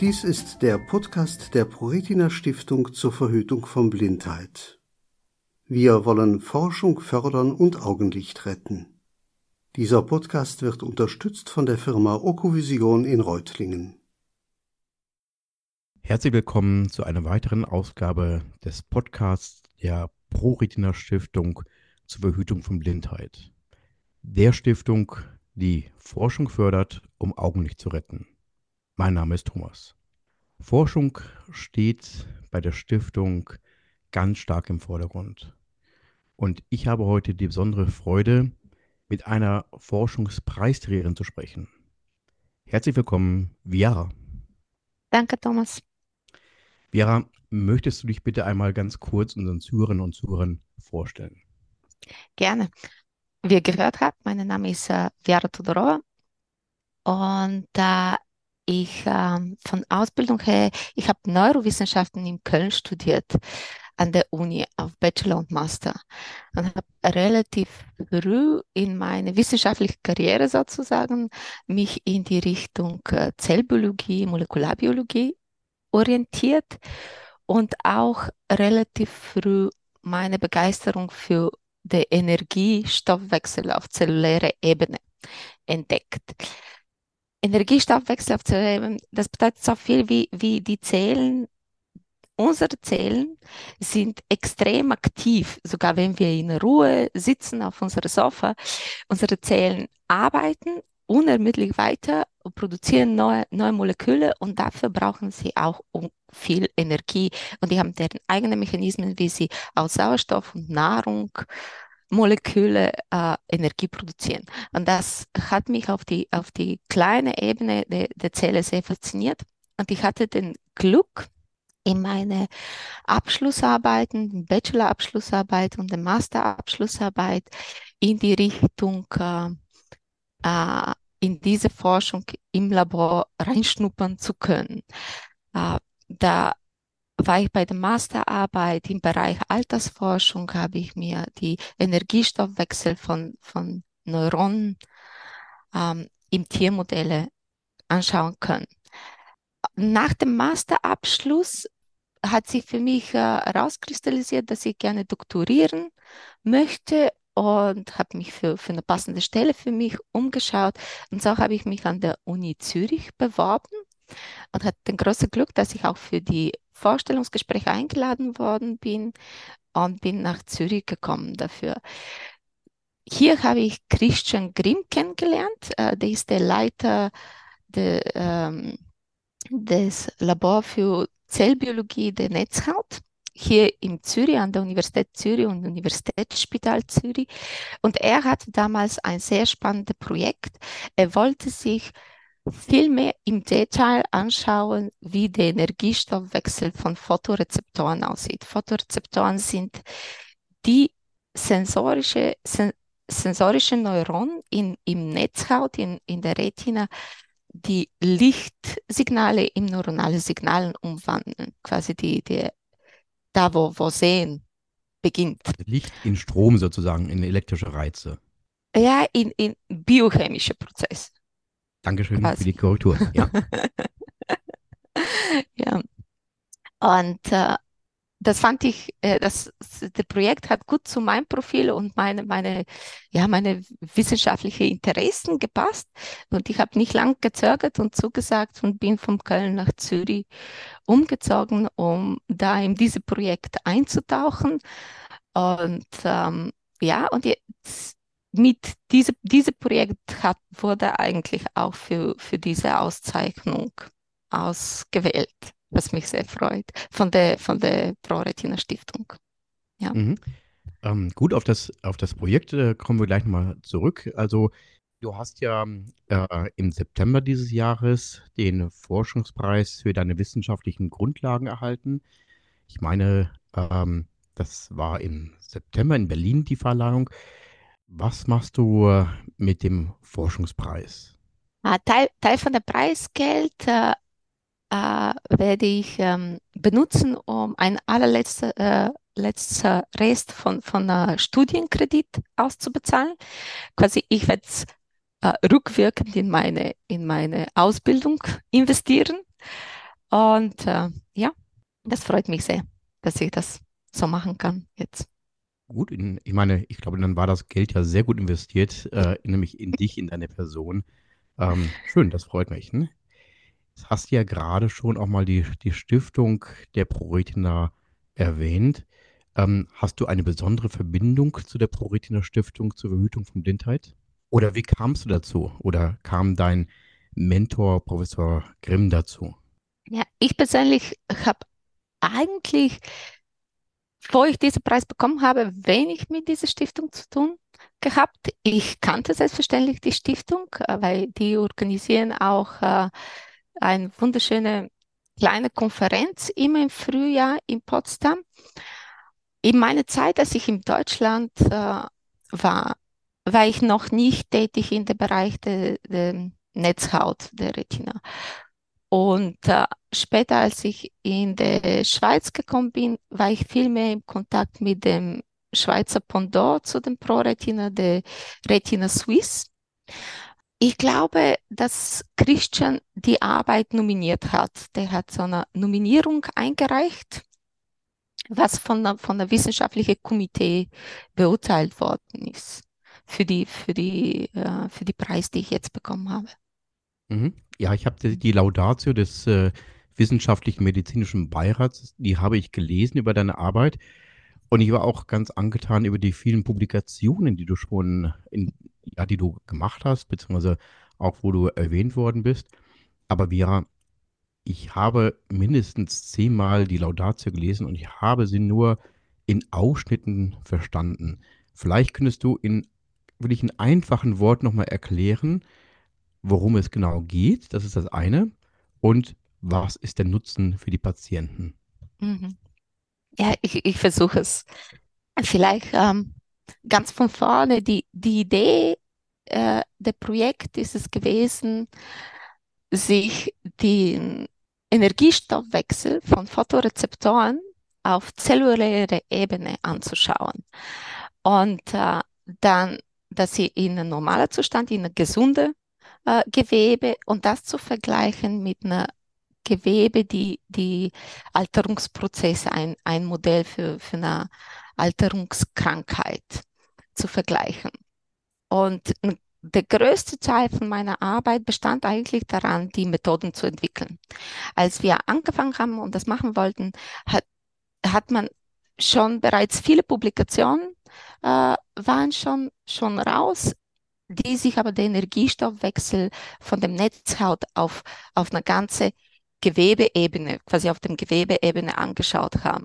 Dies ist der Podcast der ProRetina Stiftung zur Verhütung von Blindheit. Wir wollen Forschung fördern und Augenlicht retten. Dieser Podcast wird unterstützt von der Firma OkuVision in Reutlingen. Herzlich willkommen zu einer weiteren Ausgabe des Podcasts der ProRetina Stiftung zur Verhütung von Blindheit. Der Stiftung, die Forschung fördert, um Augenlicht zu retten. Mein Name ist Thomas. Forschung steht bei der Stiftung ganz stark im Vordergrund. Und ich habe heute die besondere Freude, mit einer Forschungspreisträgerin zu sprechen. Herzlich willkommen, Vyara. Danke, Thomas. Vyara, möchtest du dich bitte einmal ganz kurz unseren Zuhörerinnen und Zuhörern vorstellen? Gerne. Wie ihr gehört habt, mein Name ist Vyara Todorova und von Ausbildung her, ich habe Neurowissenschaften in Köln studiert, an der Uni auf Bachelor und Master, und habe relativ früh in meiner wissenschaftlichen Karriere sozusagen mich in die Richtung Zellbiologie, Molekularbiologie orientiert und auch relativ früh meine Begeisterung für den Energiestoffwechsel auf zellulärer Ebene entdeckt. Energiestoffwechsel auf zellulärer Ebene, das bedeutet so viel wie die Zellen. Unsere Zellen sind extrem aktiv, sogar wenn wir in Ruhe sitzen auf unserem Sofa. Unsere Zellen arbeiten unermüdlich weiter und produzieren neue Moleküle, und dafür brauchen sie auch viel Energie. Und die haben deren eigene Mechanismen, wie sie aus Sauerstoff und Nahrung Moleküle Energie produzieren. Und das hat mich auf die kleine Ebene der Zelle sehr fasziniert. Und ich hatte den Glück, in meine Abschlussarbeiten, Bachelor-Abschlussarbeit und der Master-Abschlussarbeit in die Richtung, in diese Forschung im Labor reinschnuppern zu können. Da war ich bei der Masterarbeit im Bereich Altersforschung, habe ich mir die Energiestoffwechsel von Neuronen im Tiermodell anschauen können. Nach dem Masterabschluss hat sich für mich herauskristallisiert, dass ich gerne doktorieren möchte, und habe mich für eine passende Stelle für mich umgeschaut. Und so habe ich mich an der Uni Zürich beworben und hatte das große Glück, dass ich auch für die Vorstellungsgespräche eingeladen worden bin und bin nach Zürich gekommen dafür. Hier habe ich Christian Grimm kennengelernt. Der ist der Leiter des Labor für Zellbiologie der Netzhaut hier in Zürich, an der Universität Zürich und Universitätsspital Zürich. Und er hatte damals ein sehr spannendes Projekt. Er wollte sich viel mehr im Detail anschauen, wie der Energiestoffwechsel von Photorezeptoren aussieht. Photorezeptoren sind die sensorische Neuronen im Netzhaut, in der Retina, die Lichtsignale in neuronale Signalen umwandeln, quasi da, wo Sehen beginnt. Licht in Strom sozusagen, in elektrische Reize. Ja, in biochemische Prozesse. Dankeschön quasi für die Korrektur. Ja. Ja. Und das fand ich, das Projekt hat gut zu meinem Profil und meine wissenschaftlichen Interessen gepasst. Und ich habe nicht lang gezögert und zugesagt und bin von Köln nach Zürich umgezogen, um da in dieses Projekt einzutauchen. Und und jetzt mit diesem Projekt wurde eigentlich auch für diese Auszeichnung ausgewählt, was mich sehr freut, von der ProRetina Stiftung. Ja. Mhm. Gut, auf das Projekt kommen wir gleich nochmal zurück. Also du hast ja im September dieses Jahres den Forschungspreis für deine wissenschaftlichen Grundlagen erhalten. Ich meine, das war im September in Berlin die Verleihung. Was machst du mit dem Forschungspreis? Teil von der Preisgeld werde ich benutzen, um einen letzten Rest von Studienkredit auszubezahlen. Quasi, ich werde es rückwirkend in meine Ausbildung investieren. Und ja, das freut mich sehr, dass ich das so machen kann jetzt. Gut, ich meine, ich glaube, dann war das Geld ja sehr gut investiert, nämlich in dich, in deine Person. Schön, das freut mich. Ne? Jetzt hast du ja gerade schon auch mal die Stiftung der ProRetina erwähnt. Hast du eine besondere Verbindung zu der ProRetina Stiftung zur Verhütung von Blindheit? Oder wie kamst du dazu? Oder kam dein Mentor, Professor Grimm, dazu? Ja, ich persönlich habe eigentlich, bevor ich diesen Preis bekommen habe, wenig mit dieser Stiftung zu tun gehabt. Ich kannte selbstverständlich die Stiftung, weil die organisieren auch eine wunderschöne kleine Konferenz immer im Frühjahr in Potsdam. In meiner Zeit, als ich in Deutschland war ich noch nicht tätig in dem Bereich der Netzhaut, der Retina. Und später, als ich in die Schweiz gekommen bin, war ich viel mehr im Kontakt mit dem Schweizer Pendant zu dem ProRetina, der Retina Suisse. Ich glaube, dass Christian die Arbeit nominiert hat. Der hat so eine Nominierung eingereicht, was von der wissenschaftlichen Komitee beurteilt worden ist für die Preis, die ich jetzt bekommen habe. Mhm. Ja, ich habe die Laudatio des wissenschaftlichen medizinischen Beirats, die habe ich gelesen über deine Arbeit, und ich war auch ganz angetan über die vielen Publikationen, die du schon die du gemacht hast, beziehungsweise auch wo du erwähnt worden bist. Aber Vyara, ich habe mindestens 10-mal die Laudatio gelesen und ich habe sie nur in Ausschnitten verstanden. Vielleicht könntest du in einfachen Worten nochmal erklären, worum es genau geht, das ist das eine, und was ist der Nutzen für die Patienten? Mhm. Ja, ich versuche es. Vielleicht ganz von vorne, die Idee der Projekt ist es gewesen, sich den Energiestoffwechsel von Photorezeptoren auf zellulärer Ebene anzuschauen. Und dann, dass sie in einem normalen Zustand, in einem gesunden Gewebe, und das zu vergleichen mit einem Gewebe, die Alterungsprozesse, ein Modell für eine Alterungskrankheit zu vergleichen. Und der größte Teil von meiner Arbeit bestand eigentlich daran, die Methoden zu entwickeln. Als wir angefangen haben und das machen wollten, hat man schon bereits viele Publikationen waren schon raus, die sich aber den Energiestoffwechsel von dem Netzhaut auf einer ganzen Gewebeebene, quasi auf dem Gewebeebene angeschaut haben.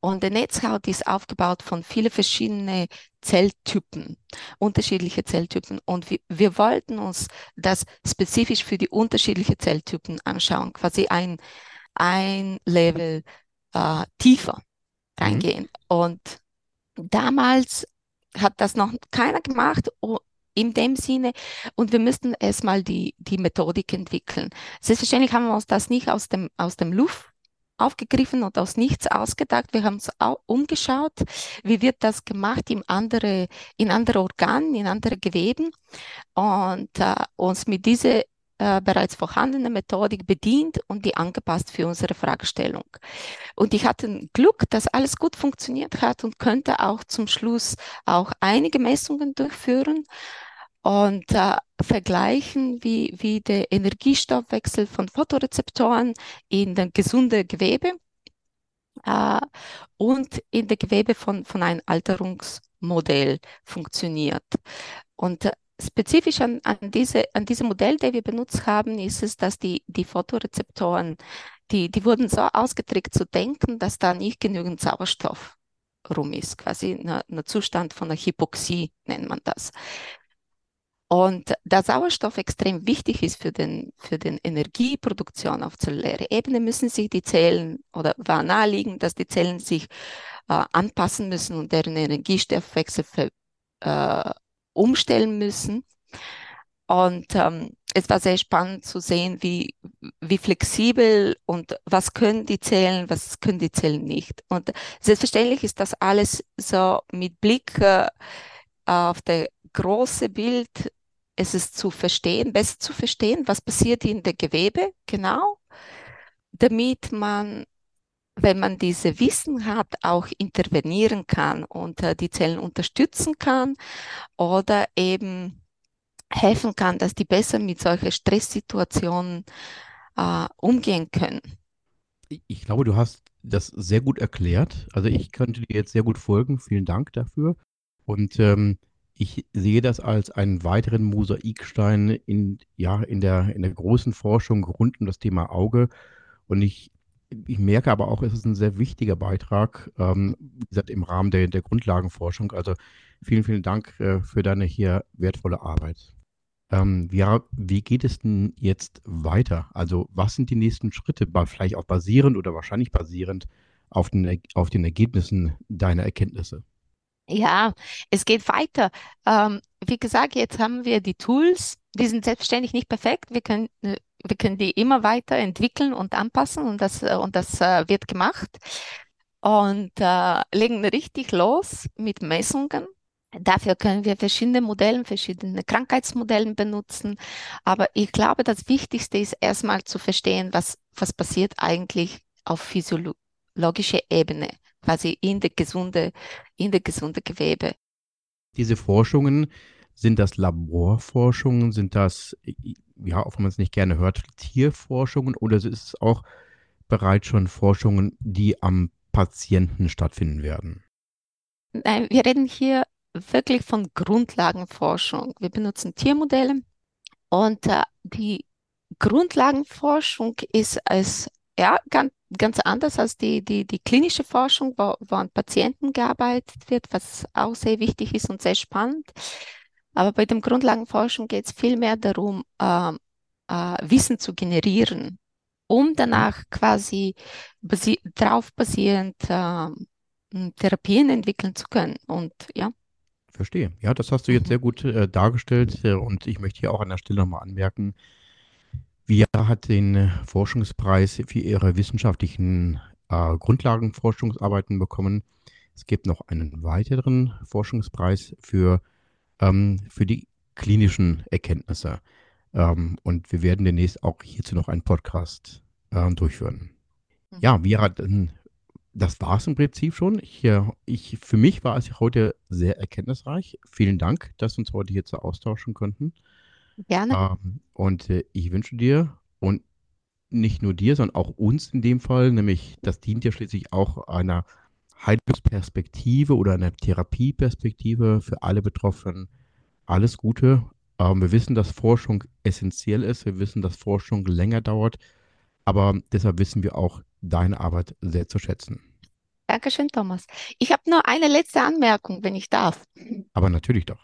Und die Netzhaut ist aufgebaut von vielen verschiedenen Zelltypen, unterschiedliche Zelltypen. Und wir wollten uns das spezifisch für die unterschiedlichen Zelltypen anschauen, quasi ein Level tiefer reingehen. Und damals hat das noch keiner gemacht, in dem Sinne, und wir müssten erstmal die Methodik entwickeln. Selbstverständlich haben wir uns das nicht aus dem Luft aufgegriffen und aus nichts ausgedacht. Wir haben uns auch umgeschaut, wie wird das gemacht in andere Organen, in andere Geweben, und uns mit dieser bereits vorhandenen Methodik bedient und die angepasst für unsere Fragestellung. Und ich hatte Glück, dass alles gut funktioniert hat und könnte auch zum Schluss auch einige Messungen durchführen und vergleichen, wie der Energiestoffwechsel von Photorezeptoren in dem gesunden Gewebe und in dem Gewebe von einem Alterungsmodell funktioniert. Und spezifisch an diesem Modell, das wir benutzt haben, ist es, dass die Photorezeptoren, die wurden so ausgetrickt zu denken, dass da nicht genügend Sauerstoff rum ist, quasi ein Zustand von einer Hypoxie nennt man das. Und da Sauerstoff extrem wichtig ist für den Energieproduktion auf zellulärer Ebene, müssen sich die Zellen, oder war naheliegend, dass die Zellen sich anpassen müssen und deren Energiestoffwechsel umstellen müssen. Und es war sehr spannend zu sehen, wie flexibel und was können die Zellen nicht. Und selbstverständlich ist das alles so mit Blick auf das große Bild, es ist besser zu verstehen, was passiert in der Gewebe genau, damit man, wenn man diese Wissen hat, auch intervenieren kann und die Zellen unterstützen kann oder eben helfen kann, dass die besser mit solchen Stresssituationen umgehen können. Ich glaube, du hast das sehr gut erklärt. Also ich könnte dir jetzt sehr gut folgen. Vielen Dank dafür. Und ich sehe das als einen weiteren Mosaikstein in der großen Forschung rund um das Thema Auge. Und ich merke aber auch, es ist ein sehr wichtiger Beitrag, wie gesagt, im Rahmen der Grundlagenforschung. Also vielen, vielen Dank für deine hier wertvolle Arbeit. Vyara, wie geht es denn jetzt weiter? Also was sind die nächsten Schritte, vielleicht auch basierend oder wahrscheinlich basierend auf den Ergebnissen deiner Erkenntnisse? Ja, es geht weiter. Wie gesagt, jetzt haben wir die Tools, die sind selbstständig nicht perfekt. Wir können die immer weiter entwickeln und anpassen und das wird gemacht. Und legen richtig los mit Messungen. Dafür können wir verschiedene Krankheitsmodelle benutzen. Aber ich glaube, das Wichtigste ist erstmal zu verstehen, was passiert eigentlich auf physiologischer Ebene, quasi in der gesunden Gewebe. Diese Forschungen, sind das Laborforschungen, sind das, ja, auch wenn man es nicht gerne hört, Tierforschungen oder ist es auch bereits schon Forschungen, die am Patienten stattfinden werden? Nein, wir reden hier wirklich von Grundlagenforschung. Wir benutzen Tiermodelle und die Grundlagenforschung ist ganz anders als die klinische Forschung, wo an Patienten gearbeitet wird, was auch sehr wichtig ist und sehr spannend. Aber bei der Grundlagenforschung geht es vielmehr darum, Wissen zu generieren, um danach quasi darauf basierend Therapien entwickeln zu können. Und ja. Verstehe. Ja, das hast du jetzt sehr gut dargestellt. Und ich möchte hier auch an der Stelle nochmal anmerken, Vyara hat den Forschungspreis für ihre wissenschaftlichen Grundlagenforschungsarbeiten bekommen. Es gibt noch einen weiteren Forschungspreis für die klinischen Erkenntnisse. Und wir werden demnächst auch hierzu noch einen Podcast durchführen. Mhm. Ja, Vyara, das war es im Prinzip schon. Für mich war es heute sehr erkenntnisreich. Vielen Dank, dass wir uns heute hierzu austauschen konnten. Gerne. Und ich wünsche dir und nicht nur dir, sondern auch uns in dem Fall, nämlich das dient ja schließlich auch einer Heilungsperspektive oder einer Therapieperspektive für alle Betroffenen. Alles Gute. Wir wissen, dass Forschung essentiell ist. Wir wissen, dass Forschung länger dauert. Aber deshalb wissen wir auch deine Arbeit sehr zu schätzen. Dankeschön, Thomas. Ich habe nur eine letzte Anmerkung, wenn ich darf. Aber natürlich doch.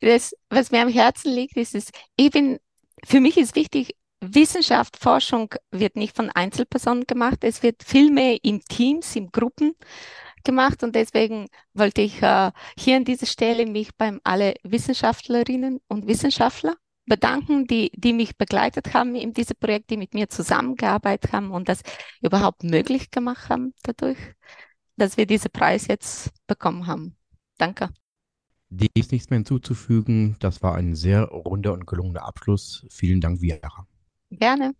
Das, was mir am Herzen liegt, für mich ist wichtig, Wissenschaft, Forschung wird nicht von Einzelpersonen gemacht, es wird vielmehr in Teams, in Gruppen gemacht und deswegen wollte ich hier an dieser Stelle mich bei alle Wissenschaftlerinnen und Wissenschaftler bedanken, die mich begleitet haben in diesem Projekt, die mit mir zusammengearbeitet haben und das überhaupt möglich gemacht haben dadurch, dass wir diesen Preis jetzt bekommen haben. Danke. Dem ist nichts mehr hinzuzufügen. Das war ein sehr runder und gelungener Abschluss. Vielen Dank, Vyara. Gerne.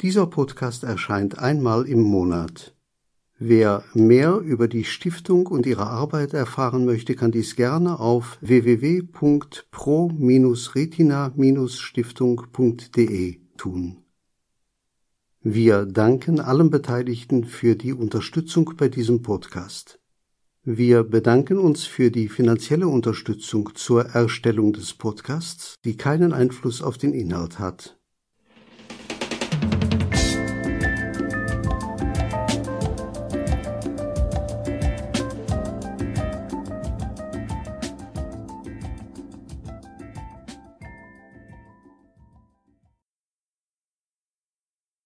Dieser Podcast erscheint einmal im Monat. Wer mehr über die Stiftung und ihre Arbeit erfahren möchte, kann dies gerne auf www.pro-retina-stiftung.de tun. Wir danken allen Beteiligten für die Unterstützung bei diesem Podcast. Wir bedanken uns für die finanzielle Unterstützung zur Erstellung des Podcasts, die keinen Einfluss auf den Inhalt hat.